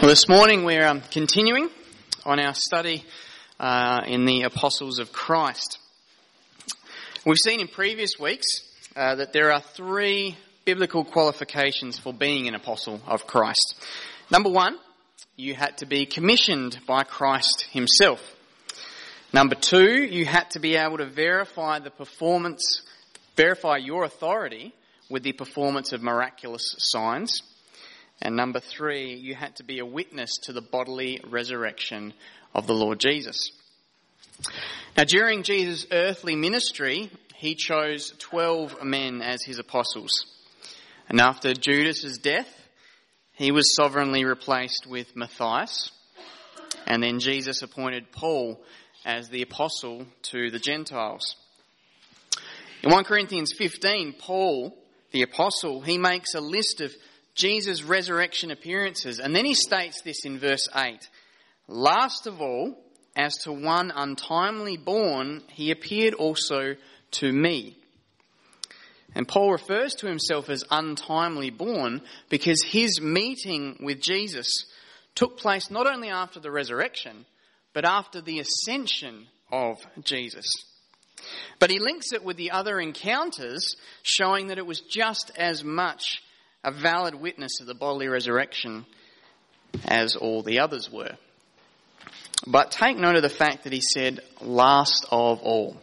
Well, this morning we're continuing on our study in the Apostles of Christ. We've seen in previous weeks that there are three biblical qualifications for being an Apostle of Christ. Number one, you had to be commissioned by Christ himself. Number two, you had to be able to verify your authority with the performance of miraculous signs. And number three, you had to be a witness to the bodily resurrection of the Lord Jesus. Now, during Jesus' earthly ministry, he chose 12 men as his apostles. And after Judas' death, he was sovereignly replaced with Matthias. And then Jesus appointed Paul as the apostle to the Gentiles. In 1 Corinthians 15, Paul, the apostle, he makes a list of Jesus' resurrection appearances. And then he states this in verse 8. Last of all, as to one untimely born, he appeared also to me. And Paul refers to himself as untimely born because his meeting with Jesus took place not only after the resurrection, but after the ascension of Jesus. But he links it with the other encounters, showing that it was just as much a valid witness of the bodily resurrection as all the others were. But take note of the fact that he said, last of all.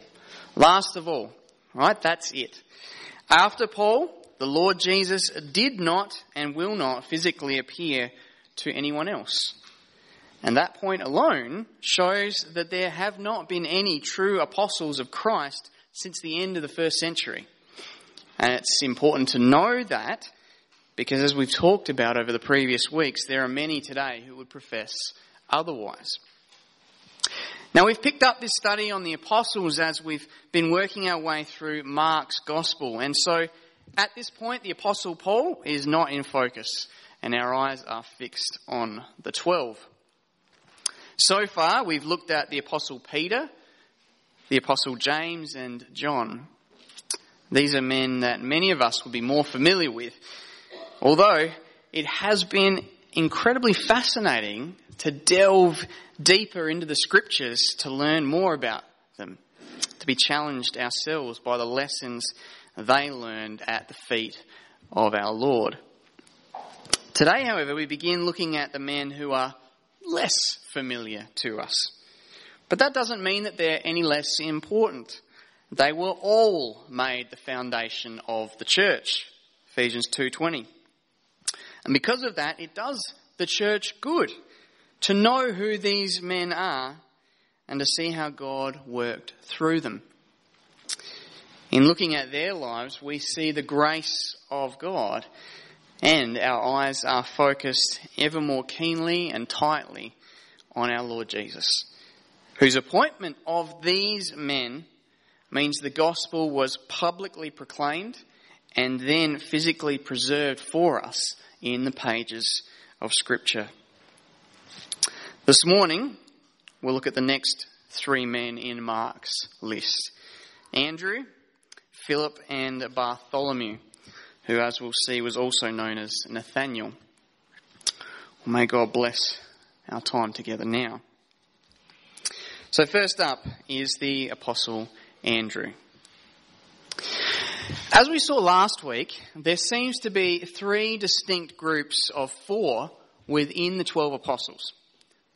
Last of all, right? That's it. After Paul, the Lord Jesus did not and will not physically appear to anyone else. And that point alone shows that there have not been any true apostles of Christ since the end of the first century. And it's important to know that, because as we've talked about over the previous weeks, there are many today who would profess otherwise. Now, we've picked up this study on the apostles as we've been working our way through Mark's gospel. And so at this point, the apostle Paul is not in focus and our eyes are fixed on the 12. So far, we've looked at the apostle Peter, the apostle James and John. These are men that many of us will be more familiar with, although it has been incredibly fascinating to delve deeper into the scriptures to learn more about them, to be challenged ourselves by the lessons they learned at the feet of our Lord. Today, however, we begin looking at the men who are less familiar to us. But that doesn't mean that they're any less important. They were all made the foundation of the church, Ephesians 2:20. And because of that, it does the church good to know who these men are and to see how God worked through them. In looking at their lives, we see the grace of God, and our eyes are focused ever more keenly and tightly on our Lord Jesus, whose appointment of these men means the gospel was publicly proclaimed and then physically preserved for us in the pages of Scripture. This morning, we'll look at the next three men in Mark's list: Andrew, Philip, and Bartholomew, who, as we'll see, was also known as Nathanael. Well, may God bless our time together now. So first up is the Apostle Andrew. As we saw last week, there seems to be three distinct groups of four within the 12 apostles.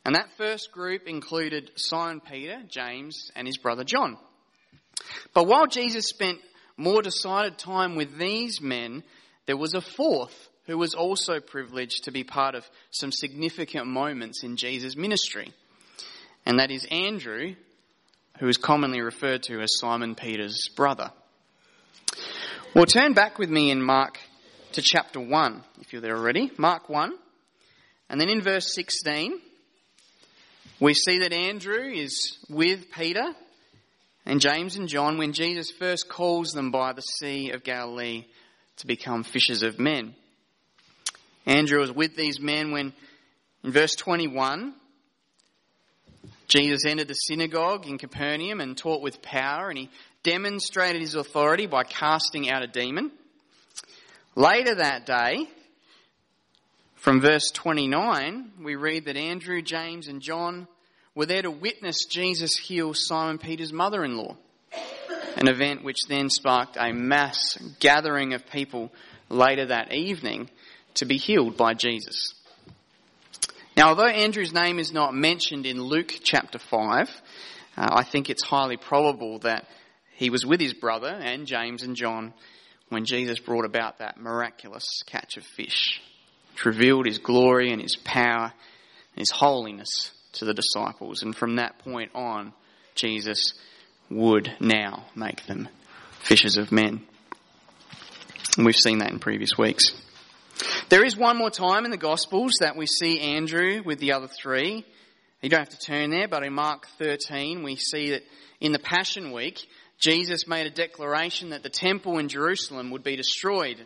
And that first group included Simon Peter, James, and his brother John. But while Jesus spent more decided time with these men, there was a fourth who was also privileged to be part of some significant moments in Jesus' ministry. And that is Andrew, who is commonly referred to as Simon Peter's brother. Well, turn back with me in Mark to chapter 1, if you're there already. Mark 1. And then in verse 16, we see that Andrew is with Peter and James and John when Jesus first calls them by the Sea of Galilee to become fishers of men. Andrew was with these men when, in verse 21, Jesus entered the synagogue in Capernaum and taught with power, and he demonstrated his authority by casting out a demon. Later that day, From verse 29, we read that Andrew, James and John were there to witness Jesus heal Simon Peter's mother-in-law, an event which then sparked a mass gathering of people later that evening to be healed by Jesus. Now, although Andrew's name is not mentioned in Luke chapter 5, I think it's highly probable that he was with his brother and James and John when Jesus brought about that miraculous catch of fish, which revealed his glory and his power and his holiness to the disciples. And from that point on, Jesus would now make them fishers of men. And we've seen that in previous weeks. There is one more time in the Gospels that we see Andrew with the other three. You don't have to turn there, but in Mark 13 we see that in the Passion Week, Jesus made a declaration that the temple in Jerusalem would be destroyed.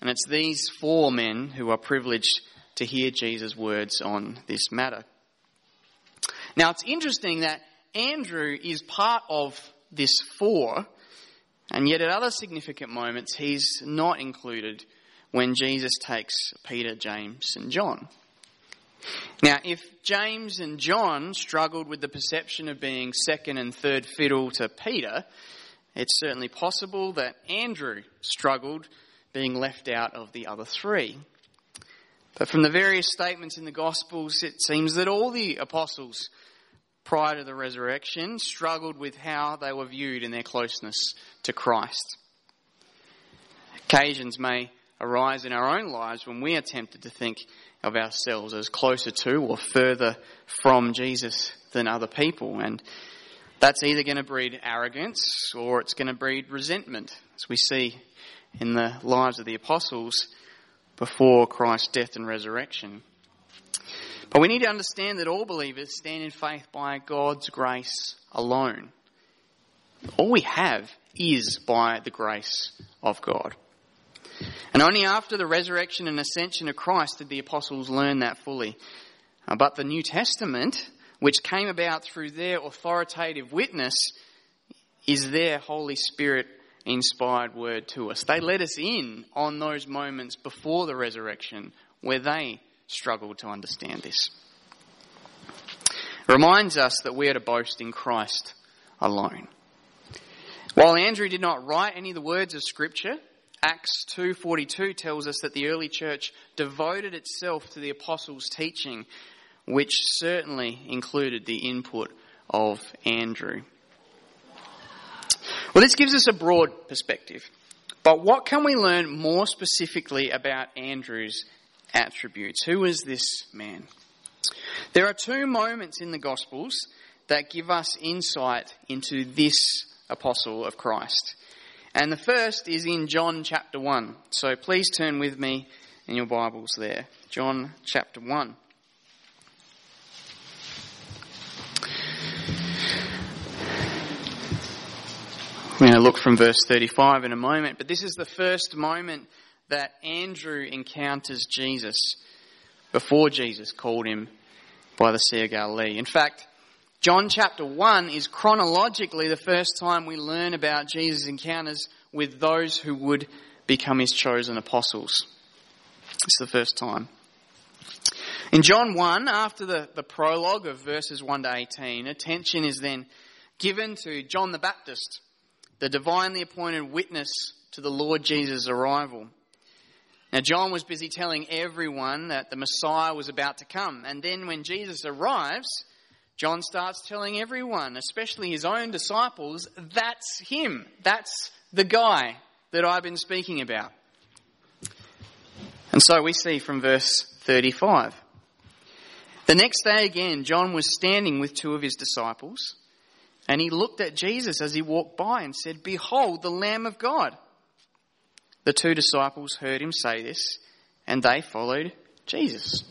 And it's these four men who are privileged to hear Jesus' words on this matter. Now it's interesting that Andrew is part of this four, and yet at other significant moments he's not included when Jesus takes Peter, James and John. Now, if James and John struggled with the perception of being second and third fiddle to Peter, it's certainly possible that Andrew struggled being left out of the other three. But from the various statements in the Gospels, it seems that all the apostles prior to the resurrection struggled with how they were viewed in their closeness to Christ. Occasions may arise in our own lives when we are tempted to think of ourselves as closer to or further from Jesus than other people. And that's either going to breed arrogance or it's going to breed resentment, as we see in the lives of the apostles before Christ's death and resurrection. But we need to understand that all believers stand in faith by God's grace alone. All we have is by the grace of God. And only after the resurrection and ascension of Christ did the apostles learn that fully. But the New Testament, which came about through their authoritative witness, is their Holy Spirit-inspired word to us. They let us in on those moments before the resurrection where they struggled to understand this. It reminds us that we are to boast in Christ alone. While Andrew did not write any of the words of Scripture, Acts 2:42 tells us that the early church devoted itself to the apostles' teaching, which certainly included the input of Andrew. Well, this gives us a broad perspective, but what can we learn more specifically about Andrew's attributes? Who is this man? There are two moments in the Gospels that give us insight into this apostle of Christ. And the first is in John chapter 1. So please turn with me in your Bibles there. John chapter 1. We're going to look from verse 35 in a moment. But this is the first moment that Andrew encounters Jesus before Jesus called him by the Sea of Galilee. In fact, John chapter 1 is chronologically the first time we learn about Jesus' encounters with those who would become his chosen apostles. It's the first time. In John 1, after the prologue of verses 1 to 18, attention is then given to John the Baptist, the divinely appointed witness to the Lord Jesus' arrival. Now, John was busy telling everyone that the Messiah was about to come. And then when Jesus arrives, John starts telling everyone, especially his own disciples, that's him. That's the guy that I've been speaking about. And so we see from verse 35. The next day again, John was standing with two of his disciples, and he looked at Jesus as he walked by and said, "Behold, the Lamb of God." The two disciples heard him say this, and they followed Jesus.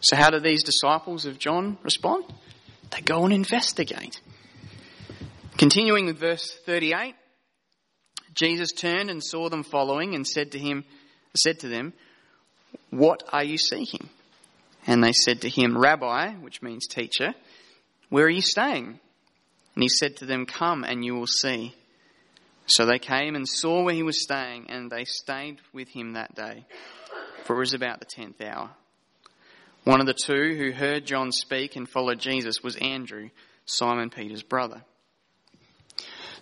So how do these disciples of John respond? They go and investigate. Continuing with verse 38, Jesus turned and saw them following and said to them, "What are you seeking?" And they said to him, "Rabbi," which means teacher, "where are you staying?" And he said to them, "Come and you will see." So they came and saw where he was staying, and they stayed with him that day, for it was about the 10th hour. One of the two who heard John speak and followed Jesus was Andrew, Simon Peter's brother.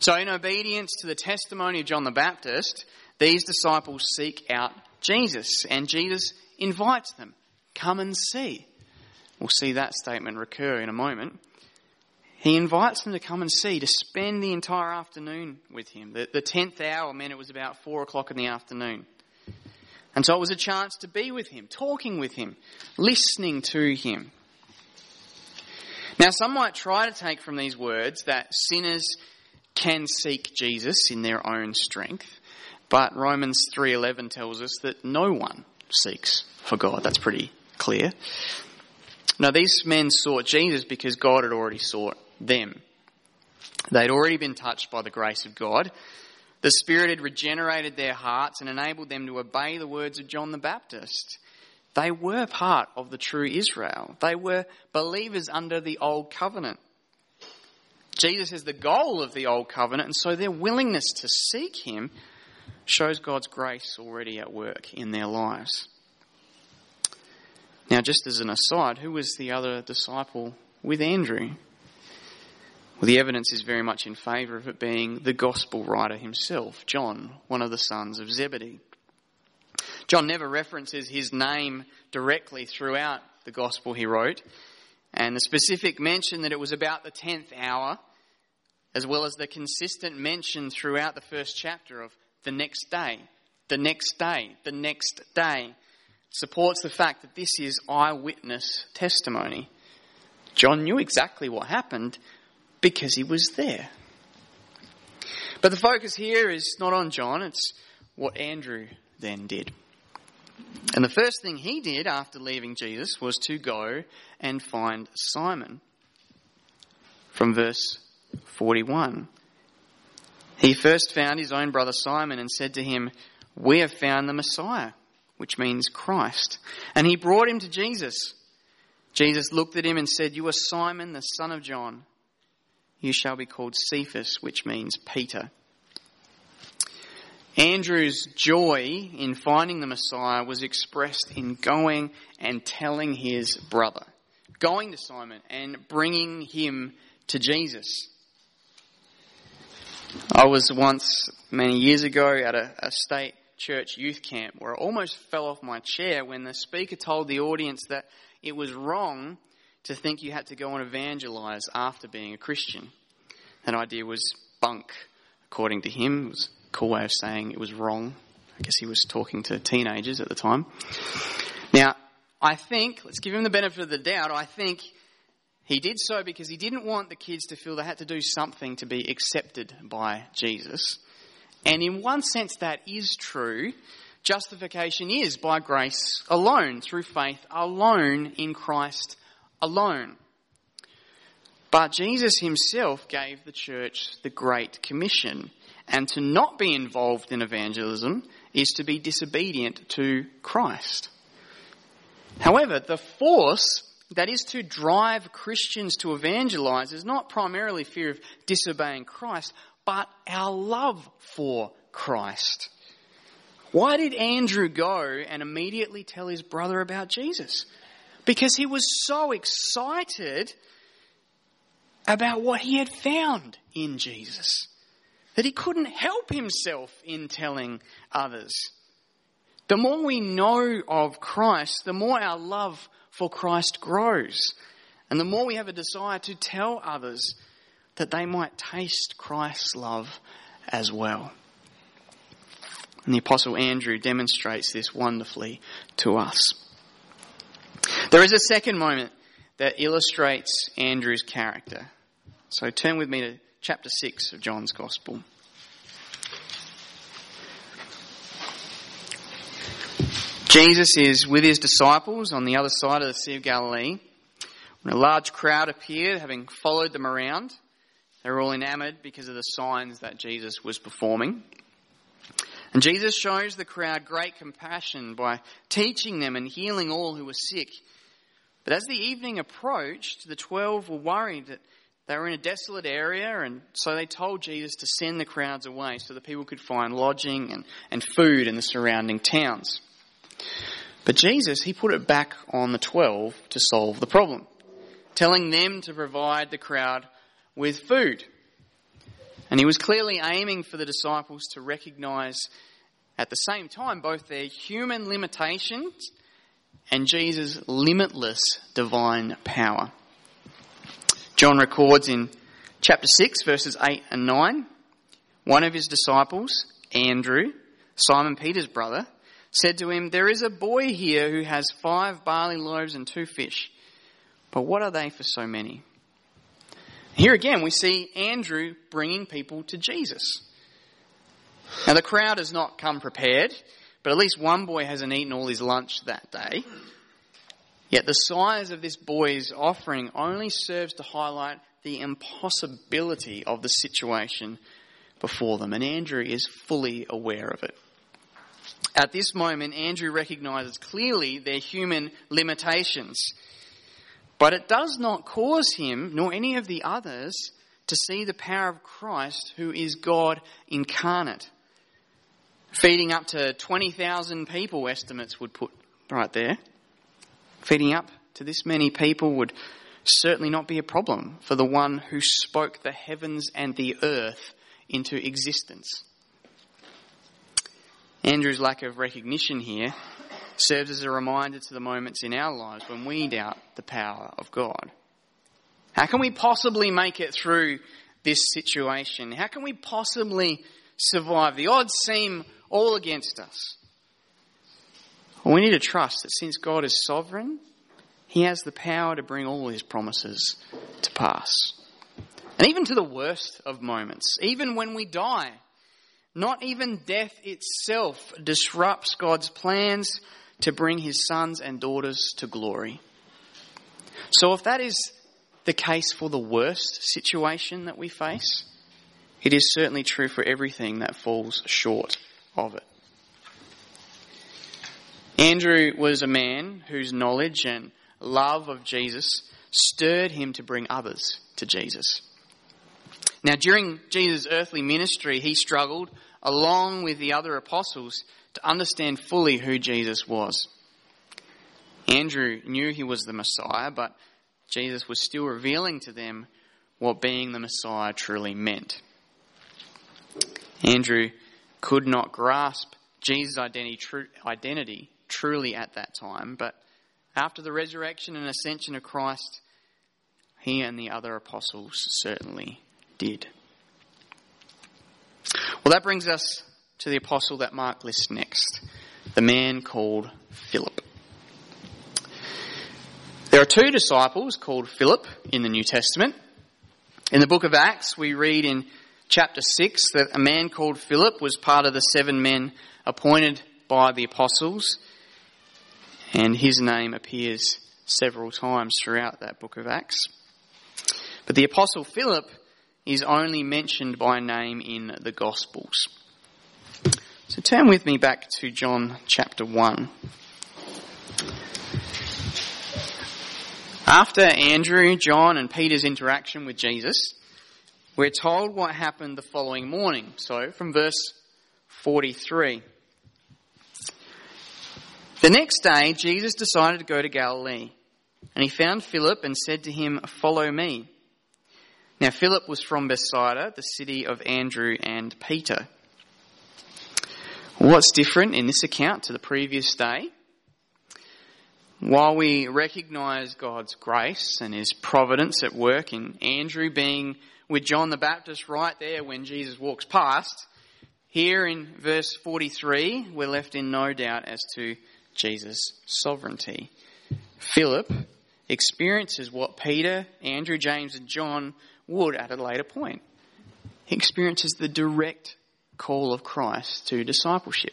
So in obedience to the testimony of John the Baptist, these disciples seek out Jesus, and Jesus invites them, come and see. We'll see that statement recur in a moment. He invites them to come and see, to spend the entire afternoon with him. The 10th hour meant it was about 4 o'clock in the afternoon. And so it was a chance to be with him, talking with him, listening to him. Now, some might try to take from these words that sinners can seek Jesus in their own strength, but Romans 3:11 tells us that no one seeks for God. That's pretty clear. Now, these men sought Jesus because God had already sought them. They'd already been touched by the grace of God. The Spirit had regenerated their hearts and enabled them to obey the words of John the Baptist. They were part of the true Israel. They were believers under the old covenant. Jesus is the goal of the old covenant, and so their willingness to seek him shows God's grace already at work in their lives. Now, just as an aside, who was the other disciple with Andrew? Well, the evidence is very much in favour of it being the gospel writer himself, John, one of the sons of Zebedee. John never references his name directly throughout the gospel he wrote, and the specific mention that it was about the 10th hour, as well as the consistent mention throughout the first chapter of the next day, the next day, the next day, supports the fact that this is eyewitness testimony. John knew exactly what happened because he was there. But the focus here is not on John, it's what Andrew then did. And the first thing he did after leaving Jesus was to go and find Simon. From verse 41. He first found his own brother Simon and said to him, "We have found the Messiah," which means Christ. And he brought him to Jesus. Jesus looked at him and said, "You are Simon, the son of John. You shall be called Cephas," which means Peter. Andrew's joy in finding the Messiah was expressed in going and telling his brother, going to Simon and bringing him to Jesus. I was once, many years ago, at a state church youth camp where I almost fell off my chair when the speaker told the audience that it was wrong to think you had to go and evangelize after being a Christian. That idea was bunk, according to him. It was a cool way of saying it was wrong. I guess he was talking to teenagers at the time. Now, I think, let's give him the benefit of the doubt, I think he did so because he didn't want the kids to feel they had to do something to be accepted by Jesus. And in one sense, that is true. Justification is by grace alone, through faith alone, in Christ alone. But Jesus himself gave the church the Great Commission. And to not be involved in evangelism is to be disobedient to Christ. However, the force that is to drive Christians to evangelize is not primarily fear of disobeying Christ, but our love for Christ. Why did Andrew go and immediately tell his brother about Jesus? Because he was so excited about what he had found in Jesus that he couldn't help himself in telling others. The more we know of Christ, the more our love for Christ grows, and the more we have a desire to tell others that they might taste Christ's love as well. And the Apostle Andrew demonstrates this wonderfully to us. There is a second moment that illustrates Andrew's character. So turn with me to chapter 6 of John's Gospel. Jesus is with his disciples on the other side of the Sea of Galilee. When a large crowd appeared, having followed them around, they were all enamoured because of the signs that Jesus was performing. And Jesus shows the crowd great compassion by teaching them and healing all who were sick. But as the evening approached, the 12 were worried that they were in a desolate area, and so they told Jesus to send the crowds away so that people could find lodging and food in the surrounding towns. But Jesus, he put it back on the 12 to solve the problem, telling them to provide the crowd with food. And he was clearly aiming for the disciples to recognize at the same time both their human limitations and Jesus' limitless divine power. John records in chapter 6, verses 8 and 9, one of his disciples, Andrew, Simon Peter's brother, said to him, "There is a boy here who has 5 barley loaves and 2 fish, but what are they for so many?" Here again we see Andrew bringing people to Jesus. Now the crowd has not come prepared, but at least one boy hasn't eaten all his lunch that day. Yet the size of this boy's offering only serves to highlight the impossibility of the situation before them, and Andrew is fully aware of it. At this moment, Andrew recognises clearly their human limitations, but it does not cause him, nor any of the others, to see the power of Christ, who is God incarnate. Feeding up to 20,000 people, estimates would put right there. Feeding up to this many people would certainly not be a problem for the one who spoke the heavens and the earth into existence. Andrew's lack of recognition here serves as a reminder to the moments in our lives when we doubt the power of God. How can we possibly make it through this situation? How can we possibly survive? The odds seem all against us. Well, we need to trust that since God is sovereign, he has the power to bring all his promises to pass. And even to the worst of moments, even when we die, not even death itself disrupts God's plans to bring his sons and daughters to glory. So if that is the case for the worst situation that we face, it is certainly true for everything that falls short of it. Andrew was a man whose knowledge and love of Jesus stirred him to bring others to Jesus. Now, during Jesus' earthly ministry, he struggled, along with the other apostles, to understand fully who Jesus was. Andrew knew he was the Messiah, but Jesus was still revealing to them what being the Messiah truly meant. Andrew could not grasp Jesus' identity truly at that time, but after the resurrection and ascension of Christ, he and the other apostles certainly did. Well, that brings us to the apostle that Mark lists next, the man called Philip. There are 2 disciples called Philip in the New Testament. In the book of Acts, we read in chapter 6 that a man called Philip was part of the 7 men appointed by the apostles, and his name appears several times throughout that book of Acts. But the apostle Philip is only mentioned by name in the Gospels. So turn with me back to John chapter 1. After Andrew, John and Peter's interaction with Jesus, we're told what happened the following morning. So from verse 43. The next day, Jesus decided to go to Galilee, and he found Philip and said to him, "Follow me." Now, Philip was from Bethsaida, the city of Andrew and Peter. What's different in this account to the previous day? While we recognise God's grace and his providence at work in Andrew being with John the Baptist right there when Jesus walks past, here in verse 43, we're left in no doubt as to Jesus' sovereignty. Philip experiences what Peter, Andrew, James and John would at a later point. He experiences the direct call of Christ to discipleship.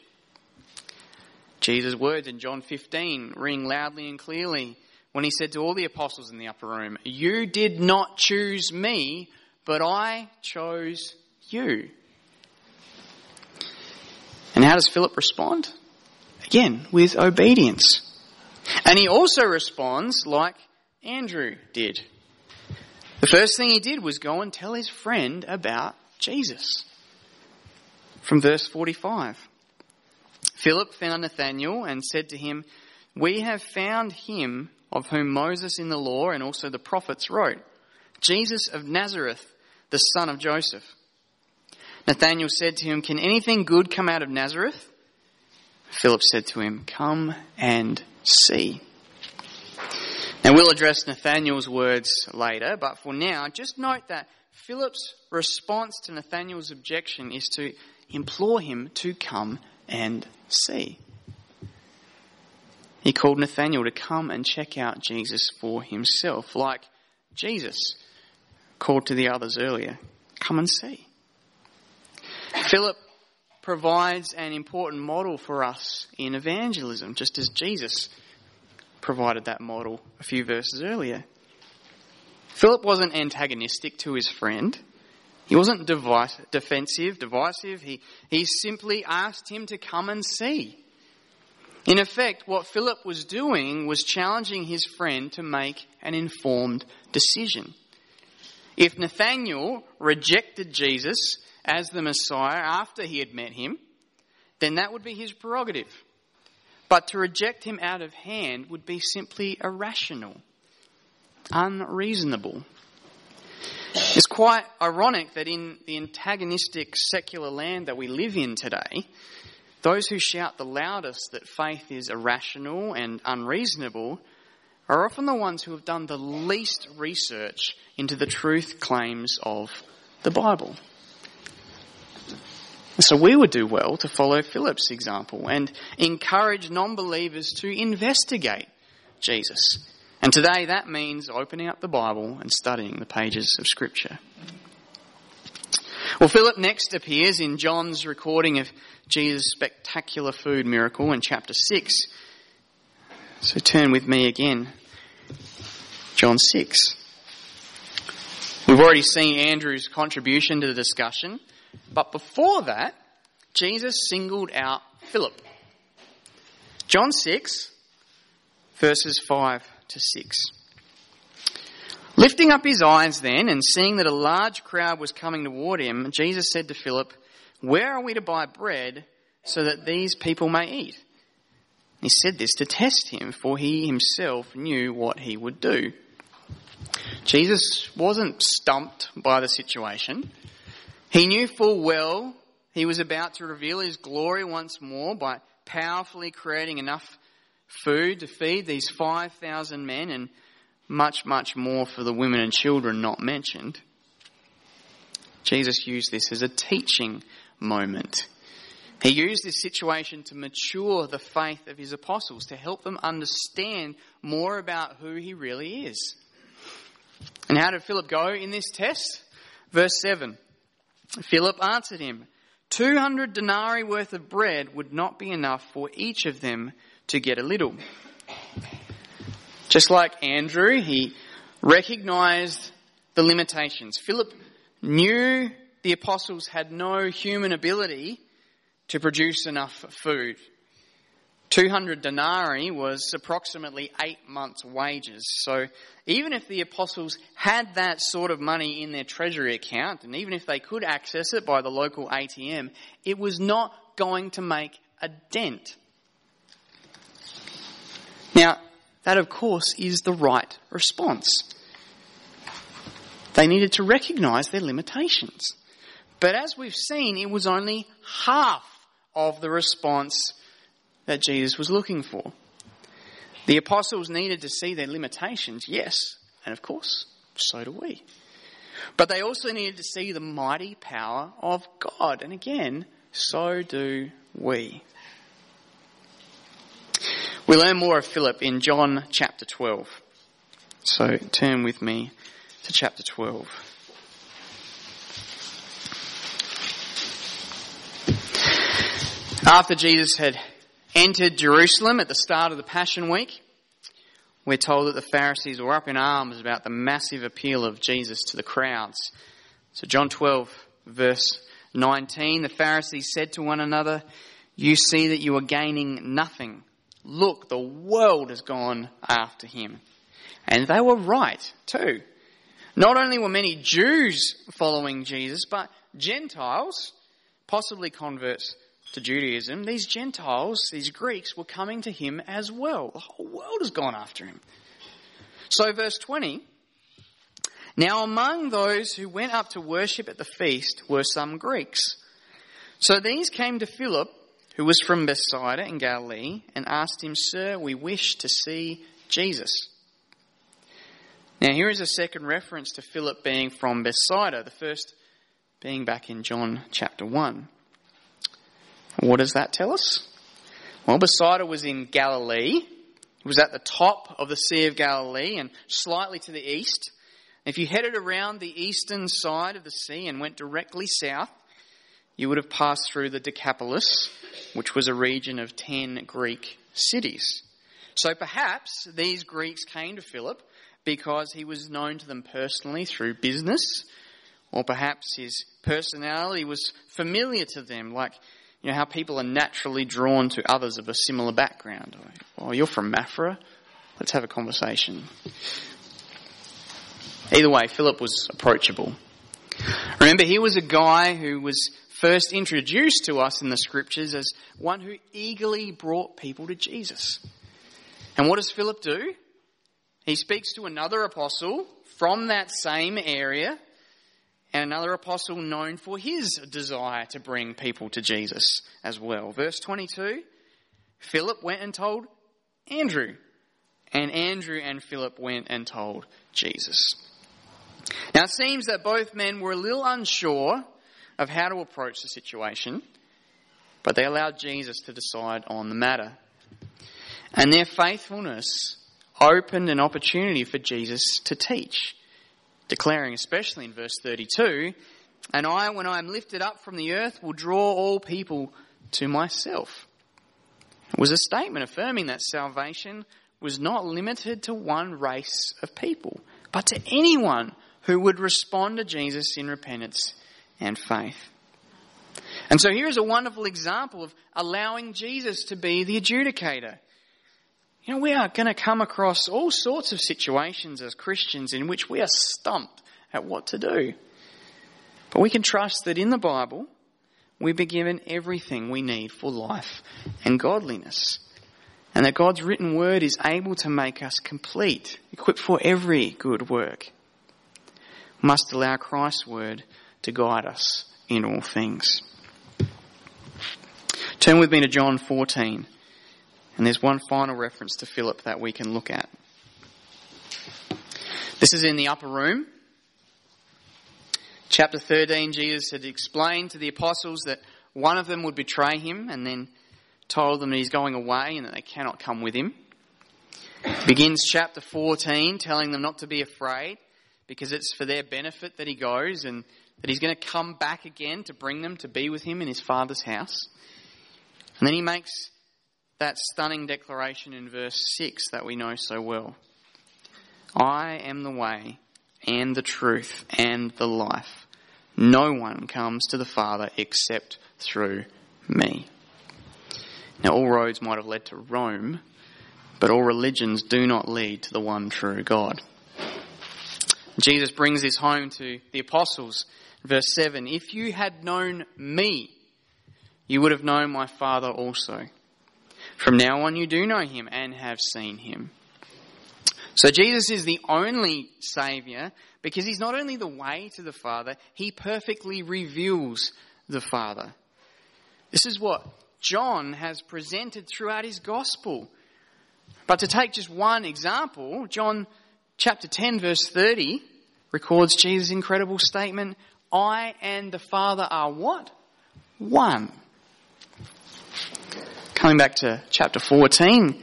Jesus' words in John 15 ring loudly and clearly when he said to all the apostles in the upper room, "You did not choose me, but I chose you." And how does Philip respond? Again, with obedience. And he also responds like Andrew did. The first thing he did was go and tell his friend about Jesus. From verse 45, Philip found Nathanael and said to him, We have found him of whom Moses in the law and also the prophets wrote, Jesus of Nazareth, the son of Joseph. Nathanael said to him, Can anything good come out of Nazareth? Philip said to him, Come and see. Now we'll address Nathanael's words later, but for now, just note that Philip's response to Nathanael's objection is to implore him to come and see. He called Nathanael to come and check out Jesus for himself, like Jesus called to the others earlier. Come and see. Philip provides an important model for us in evangelism, just as Jesus provided that model a few verses earlier. Philip wasn't antagonistic to his friend. He wasn't divisive. He simply asked him to come and see. In effect, what Philip was doing was challenging his friend to make an informed decision. If Nathanael rejected Jesus as the Messiah after he had met him, then that would be his prerogative. But to reject him out of hand would be simply irrational, unreasonable. It's quite ironic that in the antagonistic secular land that we live in today, those who shout the loudest that faith is irrational and unreasonable are often the ones who have done the least research into the truth claims of the Bible. So we would do well to follow Philip's example and encourage non-believers to investigate Jesus. And today that means opening up the Bible and studying the pages of Scripture. Well, Philip next appears in John's recording of Jesus' spectacular food miracle in chapter 6. So turn with me again. John 6. We've already seen Andrew's contribution to the discussion. But before that, Jesus singled out Philip. John 6, verses 5 to 6. Lifting up his eyes then, and seeing that a large crowd was coming toward him, Jesus said to Philip, Where are we to buy bread so that these people may eat? He said this to test him, for he himself knew what he would do. Jesus wasn't stumped by the situation. He knew full well he was about to reveal his glory once more by powerfully creating enough food to feed these 5,000 men and much, much more for the women and children not mentioned. Jesus used this as a teaching moment. He used this situation to mature the faith of his apostles, to help them understand more about who he really is. And how did Philip go in this test? Verse 7. Philip answered him, 200 denarii worth of bread would not be enough for each of them to get a little. Just like Andrew, he recognised the limitations. Philip knew the apostles had no human ability to produce enough food. 200 denarii was approximately 8 months' wages. So even if the apostles had that sort of money in their treasury account, and even if they could access it by the local ATM, it was not going to make a dent. Now, that of course is the right response. They needed to recognise their limitations. But as we've seen, it was only half of the response that Jesus was looking for. The apostles needed to see their limitations, yes, and of course, so do we. But they also needed to see the mighty power of God, and again, so do we. We learn more of Philip in John chapter 12. So turn with me to chapter 12. After Jesus had entered Jerusalem at the start of the Passion Week, we're told that the Pharisees were up in arms about the massive appeal of Jesus to the crowds. So John 12, verse 19, the Pharisees said to one another, You see that you are gaining nothing. Look, the world has gone after him. And they were right too. Not only were many Jews following Jesus, but Gentiles, possibly converts to Judaism, these Gentiles, these Greeks, were coming to him as well. The whole world has gone after him. So verse 20, now among those who went up to worship at the feast were some Greeks. So these came to Philip, who was from Bethsaida in Galilee, and asked him, Sir, we wish to see Jesus. Now here is a second reference to Philip being from Bethsaida, the first being back in John chapter 1. What does that tell us? Well, Bethsaida was in Galilee. It was at the top of the Sea of Galilee and slightly to the east. If you headed around the eastern side of the sea and went directly south, you would have passed through the Decapolis, which was a region of 10 Greek cities. So perhaps these Greeks came to Philip because he was known to them personally through business, or perhaps his personality was familiar to them, like you know how people are naturally drawn to others of a similar background. Oh, you're from Mafra? Let's have a conversation. Either way, Philip was approachable. Remember, he was a guy who was first introduced to us in the scriptures as one who eagerly brought people to Jesus. And what does Philip do? He speaks to another apostle from that same area, and another apostle known for his desire to bring people to Jesus as well. Verse 22, Philip went and told Andrew, and Andrew and Philip went and told Jesus. Now it seems that both men were a little unsure of how to approach the situation, but they allowed Jesus to decide on the matter. And their faithfulness opened an opportunity for Jesus to teach, declaring, especially in verse 32, and I, when I am lifted up from the earth, will draw all people to myself. It was a statement affirming that salvation was not limited to one race of people, but to anyone who would respond to Jesus in repentance and faith. And so here is a wonderful example of allowing Jesus to be the adjudicator. You know, we are going to come across all sorts of situations as Christians in which we are stumped at what to do. But we can trust that in the Bible, we've been given everything we need for life and godliness. And that God's written word is able to make us complete, equipped for every good work. We must allow Christ's word to guide us in all things. Turn with me to John 14. And there's one final reference to Philip that we can look at. This is in the upper room. Chapter 13, Jesus had explained to the apostles that one of them would betray him, and then told them that he's going away and that they cannot come with him. It begins chapter 14 telling them not to be afraid, because it's for their benefit that he goes, and that he's going to come back again to bring them to be with him in his Father's house. And then he makes that stunning declaration in verse 6 that we know so well. I am the way and the truth and the life. No one comes to the Father except through me. Now, all roads might have led to Rome, but all religions do not lead to the one true God. Jesus brings this home to the apostles. Verse 7, if you had known me, you would have known my Father also. From now on you do know him and have seen him. So Jesus is the only Saviour because he's not only the way to the Father, he perfectly reveals the Father. This is what John has presented throughout his gospel. But to take just one example, John chapter 10 verse 30 records Jesus' incredible statement, I and the Father are what? One. Coming back to chapter 14,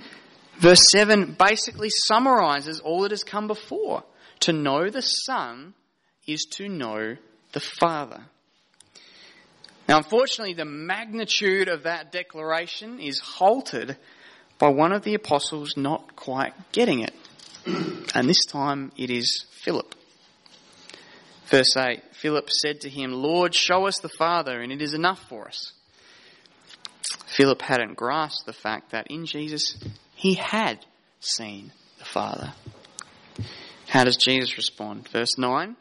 verse 7 basically summarises all that has come before. To know the Son is to know the Father. Now, unfortunately, the magnitude of that declaration is halted by one of the apostles not quite getting it. And this time it is Philip. Verse 8, Philip said to him, Lord, show us the Father and it is enough for us. Philip hadn't grasped the fact that in Jesus he had seen the Father. How does Jesus respond? Verse 9,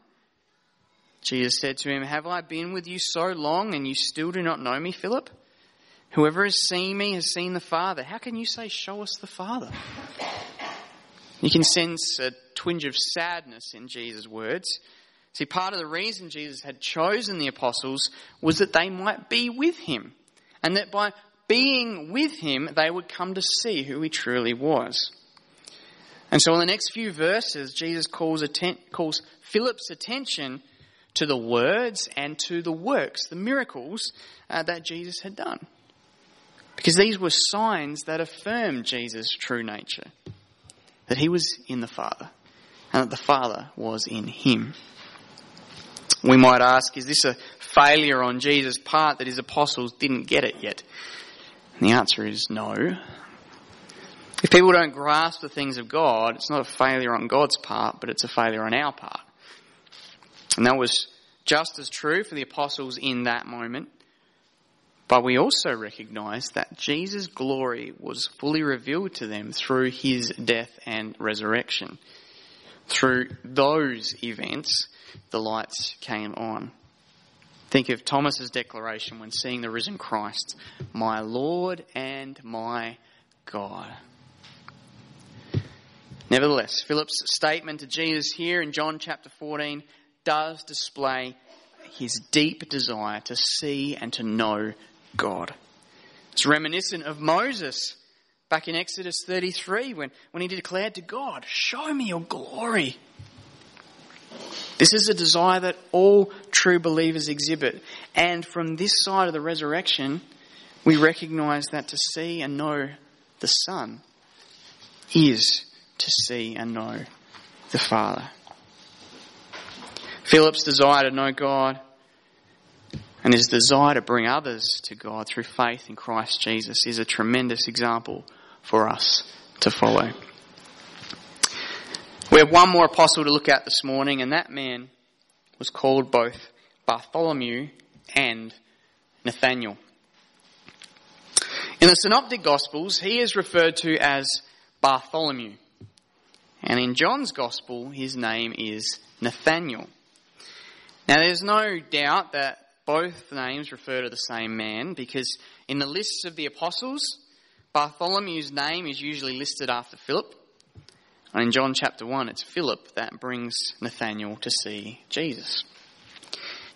Jesus said to him, have I been with you so long and you still do not know me, Philip? Whoever has seen me has seen the Father. How can you say, show us the Father? You can sense a twinge of sadness in Jesus' words. See, part of the reason Jesus had chosen the apostles was that they might be with him, and that by being with him, they would come to see who he truly was. And so in the next few verses, Jesus calls Philip's attention to the words and to the works, the miracles that Jesus had done. Because these were signs that affirmed Jesus' true nature. That he was in the Father, and that the Father was in him. We might ask, is this a failure on Jesus' part that his apostles didn't get it yet? And the answer is no. If people don't grasp the things of God, it's not a failure on God's part, but it's a failure on our part. And that was just as true for the apostles in that moment. But we also recognise that Jesus' glory was fully revealed to them through his death and resurrection. Through those events, the lights came on. Think of Thomas's declaration when seeing the risen Christ, "My Lord and my God." Nevertheless, Philip's statement to Jesus here in John chapter 14 does display his deep desire to see and to know God. It's reminiscent of Moses back in Exodus 33 when he declared to God, "Show me your glory." This is a desire that all true believers exhibit. And from this side of the resurrection, we recognise that to see and know the Son is to see and know the Father. Philip's desire to know God and his desire to bring others to God through faith in Christ Jesus is a tremendous example for us to follow. We have one more apostle to look at this morning, and that man was called both Bartholomew and Nathanael. In the Synoptic Gospels, he is referred to as Bartholomew. And in John's Gospel, his name is Nathanael. Now, there's no doubt that both names refer to the same man, because in the lists of the apostles, Bartholomew's name is usually listed after Philip. And in John chapter 1, it's Philip that brings Nathanael to see Jesus.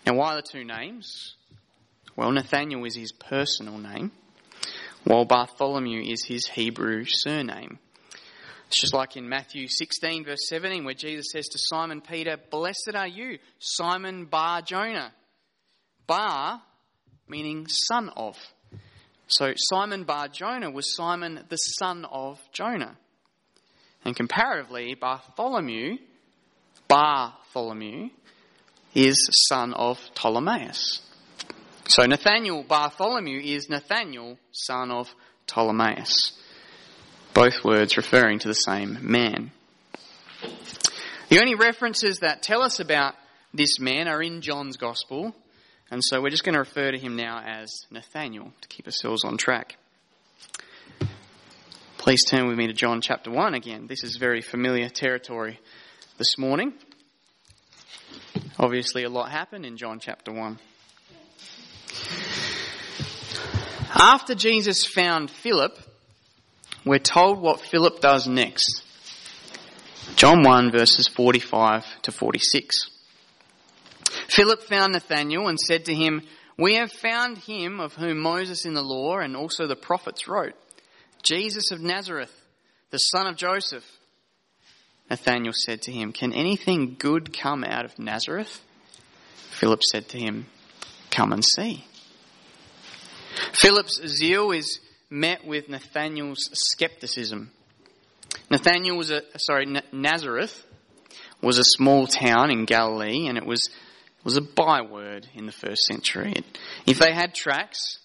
Now, why the two names? Well, Nathanael is his personal name, while Bartholomew is his Hebrew surname. It's just like in Matthew 16, verse 17, where Jesus says to Simon Peter, "Blessed are you, Simon Bar Jonah." Bar meaning son of. So Simon Bar Jonah was Simon the son of Jonah. And comparatively, Bartholomew is son of Ptolemaeus. So Bartholomew is Nathanael, son of Ptolemaeus. Both words referring to the same man. The only references that tell us about this man are in John's Gospel, and so we're just going to refer to him now as Nathanael to keep ourselves on track. Please turn with me to John chapter 1 again. This is very familiar territory this morning. Obviously, a lot happened in John chapter 1. After Jesus found Philip, we're told what Philip does next. John 1 verses 45 to 46. Philip found Nathanael and said to him, "We have found him of whom Moses in the law and also the prophets wrote, Jesus of Nazareth, the son of Joseph." Nathanael said to him, "Can anything good come out of Nazareth?" Philip said to him, "Come and see." Philip's zeal is met with Nathanael's scepticism. Nazareth was a small town in Galilee, and it was a byword in the first century. If they had tracks,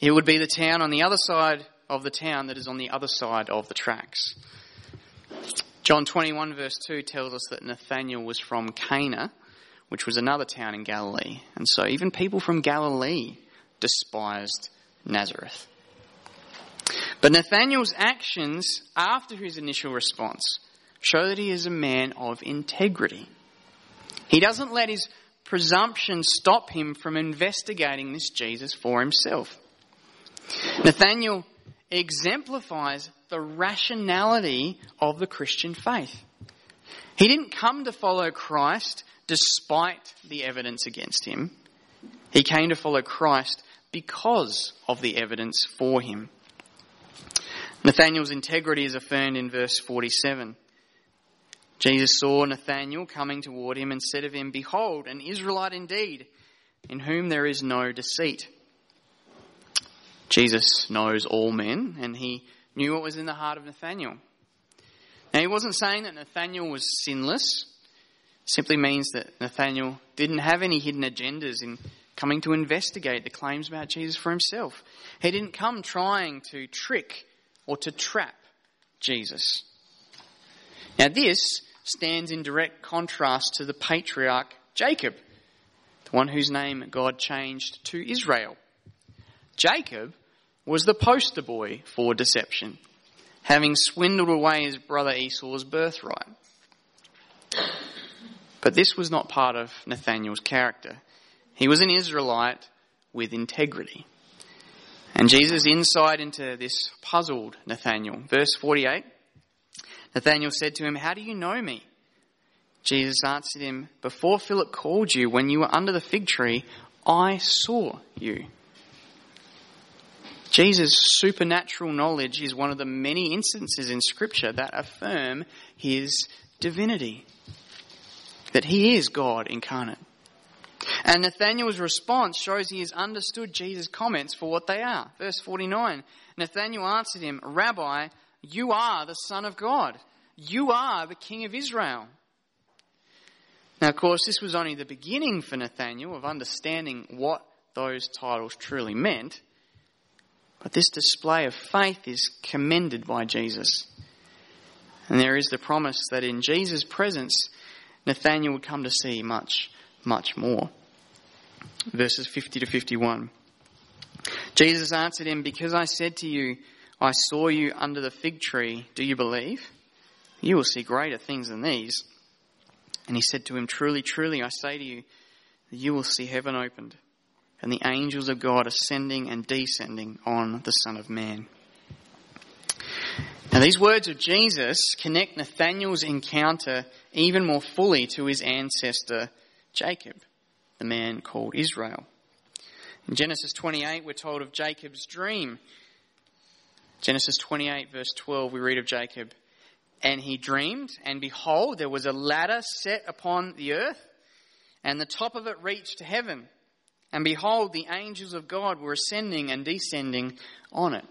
it would be the town on the other side of the town that is on the other side of the tracks. John 21 verse 2 tells us that Nathanael was from Cana, which was another town in Galilee. And so even people from Galilee despised Nazareth. But Nathanael's actions after his initial response show that he is a man of integrity. He doesn't let his presumption stop him from investigating this Jesus for himself. Nathanael exemplifies the rationality of the Christian faith. He didn't come to follow Christ despite the evidence against him. He came to follow Christ because of the evidence for him. Nathanael's integrity is affirmed in verse 47. Jesus saw Nathanael coming toward him and said of him, "Behold, an Israelite indeed, in whom there is no deceit." Jesus knows all men, and he knew what was in the heart of Nathanael. Now, he wasn't saying that Nathanael was sinless. It simply means that Nathanael didn't have any hidden agendas in coming to investigate the claims about Jesus for himself. He didn't come trying to trick or to trap Jesus. Now, this stands in direct contrast to the patriarch Jacob, the one whose name God changed to Israel. Jacob was the poster boy for deception, having swindled away his brother Esau's birthright. But this was not part of Nathanael's character. He was an Israelite with integrity. And Jesus' insight into this puzzled Nathanael. Verse 48, Nathanael said to him, "How do you know me?" Jesus answered him, "Before Philip called you, when you were under the fig tree, I saw you." Jesus' supernatural knowledge is one of the many instances in Scripture that affirm his divinity, that he is God incarnate. And Nathanael's response shows he has understood Jesus' comments for what they are. Verse 49, Nathanael answered him, "Rabbi, you are the Son of God. You are the King of Israel." Now, of course, this was only the beginning for Nathanael of understanding what those titles truly meant. But this display of faith is commended by Jesus. And there is the promise that in Jesus' presence, Nathanael would come to see much, much more. Verses 50 to 51. Jesus answered him, "Because I said to you, I saw you under the fig tree, do you believe? You will see greater things than these." And he said to him, "Truly, truly, I say to you, that you will see heaven opened, and the angels of God ascending and descending on the Son of Man." Now, these words of Jesus connect Nathanael's encounter even more fully to his ancestor Jacob, the man called Israel. In Genesis 28, we're told of Jacob's dream. Genesis 28, verse 12, we read of Jacob, "And he dreamed, and behold, there was a ladder set upon the earth, and the top of it reached to heaven. And behold, the angels of God were ascending and descending on it."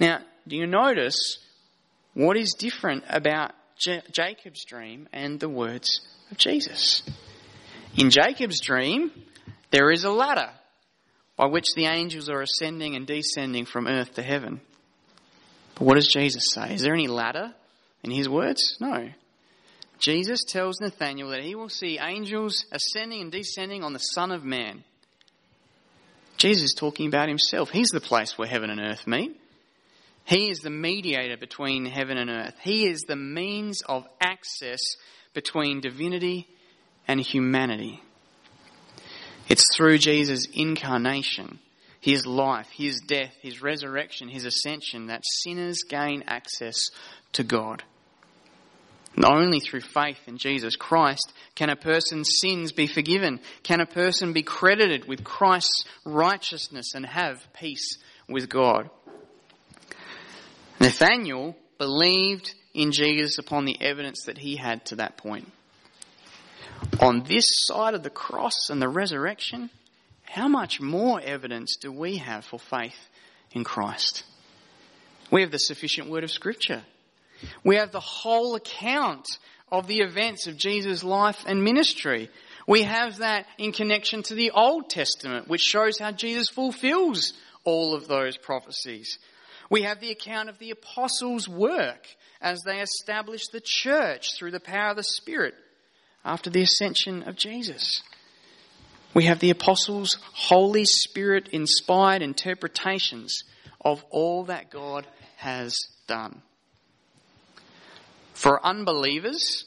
Now, do you notice what is different about Jacob's dream and the words of Jesus? In Jacob's dream, there is a ladder by which the angels are ascending and descending from earth to heaven. But what does Jesus say? Is there any ladder in his words? No. Jesus tells Nathanael that he will see angels ascending and descending on the Son of Man. Jesus is talking about himself. He's the place where heaven and earth meet. He is the mediator between heaven and earth. He is the means of access between divinity and humanity. It's through Jesus' incarnation, his life, his death, his resurrection, his ascension, that sinners gain access to God. And only through faith in Jesus Christ can a person's sins be forgiven, can a person be credited with Christ's righteousness and have peace with God. Nathanael believed in Jesus upon the evidence that he had to that point. On this side of the cross and the resurrection, how much more evidence do we have for faith in Christ? We have the sufficient word of Scripture. We have the whole account of the events of Jesus' life and ministry. We have that in connection to the Old Testament, which shows how Jesus fulfills all of those prophecies. We have the account of the apostles' work as they established the church through the power of the Spirit after the ascension of Jesus. We have the apostles' Holy Spirit-inspired interpretations of all that God has done. For unbelievers,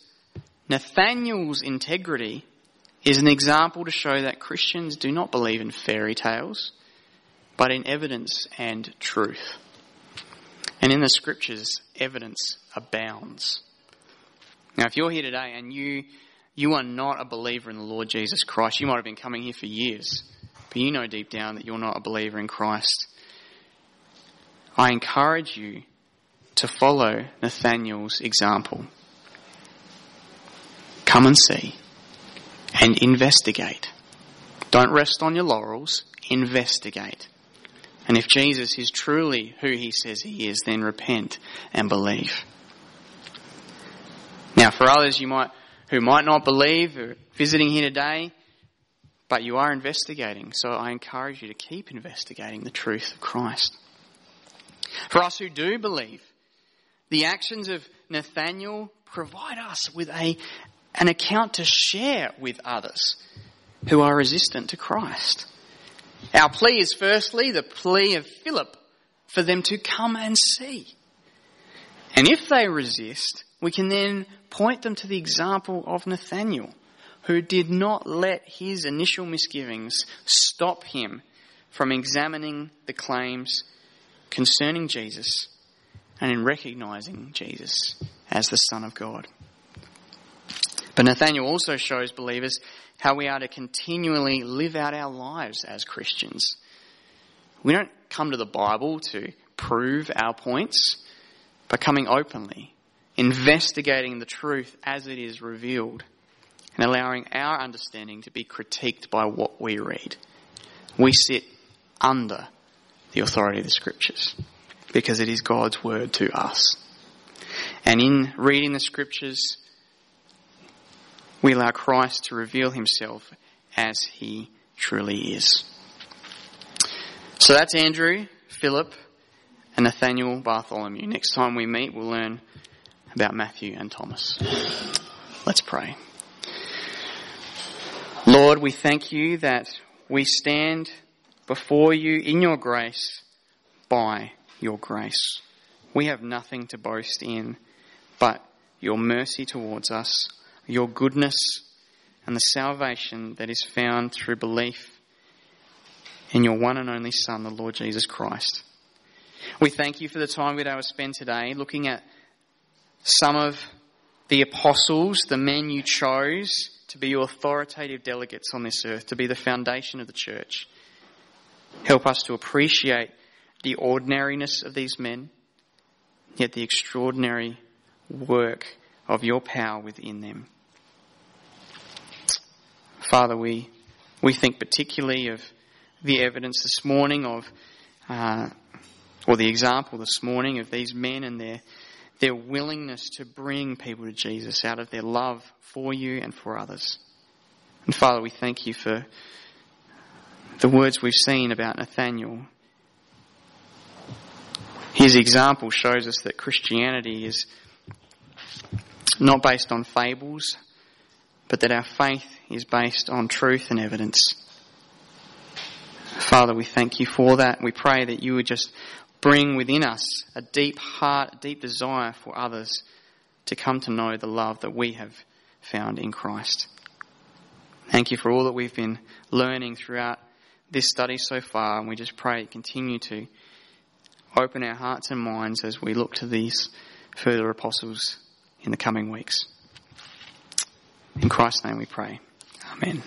Nathanael's integrity is an example to show that Christians do not believe in fairy tales. but in evidence and truth. And in the scriptures, evidence abounds. Now, if you're here today and you are not a believer in the Lord Jesus Christ, you might have been coming here for years, but you know deep down that you're not a believer in Christ. I encourage you to follow Nathanael's example. Come and see and investigate. Don't rest on your laurels, investigate. And if Jesus is truly who he says he is, then repent and believe. Now, for others who might not believe, who are visiting here today, but you are investigating. So I encourage you to keep investigating the truth of Christ. For us who do believe, the actions of Nathanael provide us with an account to share with others who are resistant to Christ. Our plea is firstly the plea of Philip for them to come and see. And if they resist, we can then point them to the example of Nathanael, who did not let his initial misgivings stop him from examining the claims concerning Jesus and in recognizing Jesus as the Son of God. But Nathanael also shows believers how we are to continually live out our lives as Christians. We don't come to the Bible to prove our points, but coming openly, investigating the truth as it is revealed, and allowing our understanding to be critiqued by what we read. We sit under the authority of the Scriptures because it is God's word to us. And in reading the Scriptures, we allow Christ to reveal himself as he truly is. So that's Andrew, Philip, and Nathanael, Bartholomew. Next time we meet, we'll learn about Matthew and Thomas. Let's pray. Lord, we thank you that we stand before you in your grace, by your grace. We have nothing to boast in but your mercy towards us, your goodness, and the salvation that is found through belief in your one and only Son, the Lord Jesus Christ. We thank you for the time we'd able to spend today looking at some of the apostles, the men you chose to be your authoritative delegates on this earth, to be the foundation of the church. Help us to appreciate the ordinariness of these men, yet the extraordinary work of your power within them. Father, we think particularly of the evidence this morning or the example this morning of these men and their willingness to bring people to Jesus out of their love for you and for others. And Father, we thank you for the words we've seen about Nathanael. His example shows us that Christianity is not based on fables, but that our faith is based on truth and evidence. Father, we thank you for that. We pray that you would just bring within us a deep heart, a deep desire for others to come to know the love that we have found in Christ. Thank you for all that we've been learning throughout this study so far, and we just pray you continue to open our hearts and minds as we look to these further apostles in the coming weeks. In Christ's name we pray. Amen.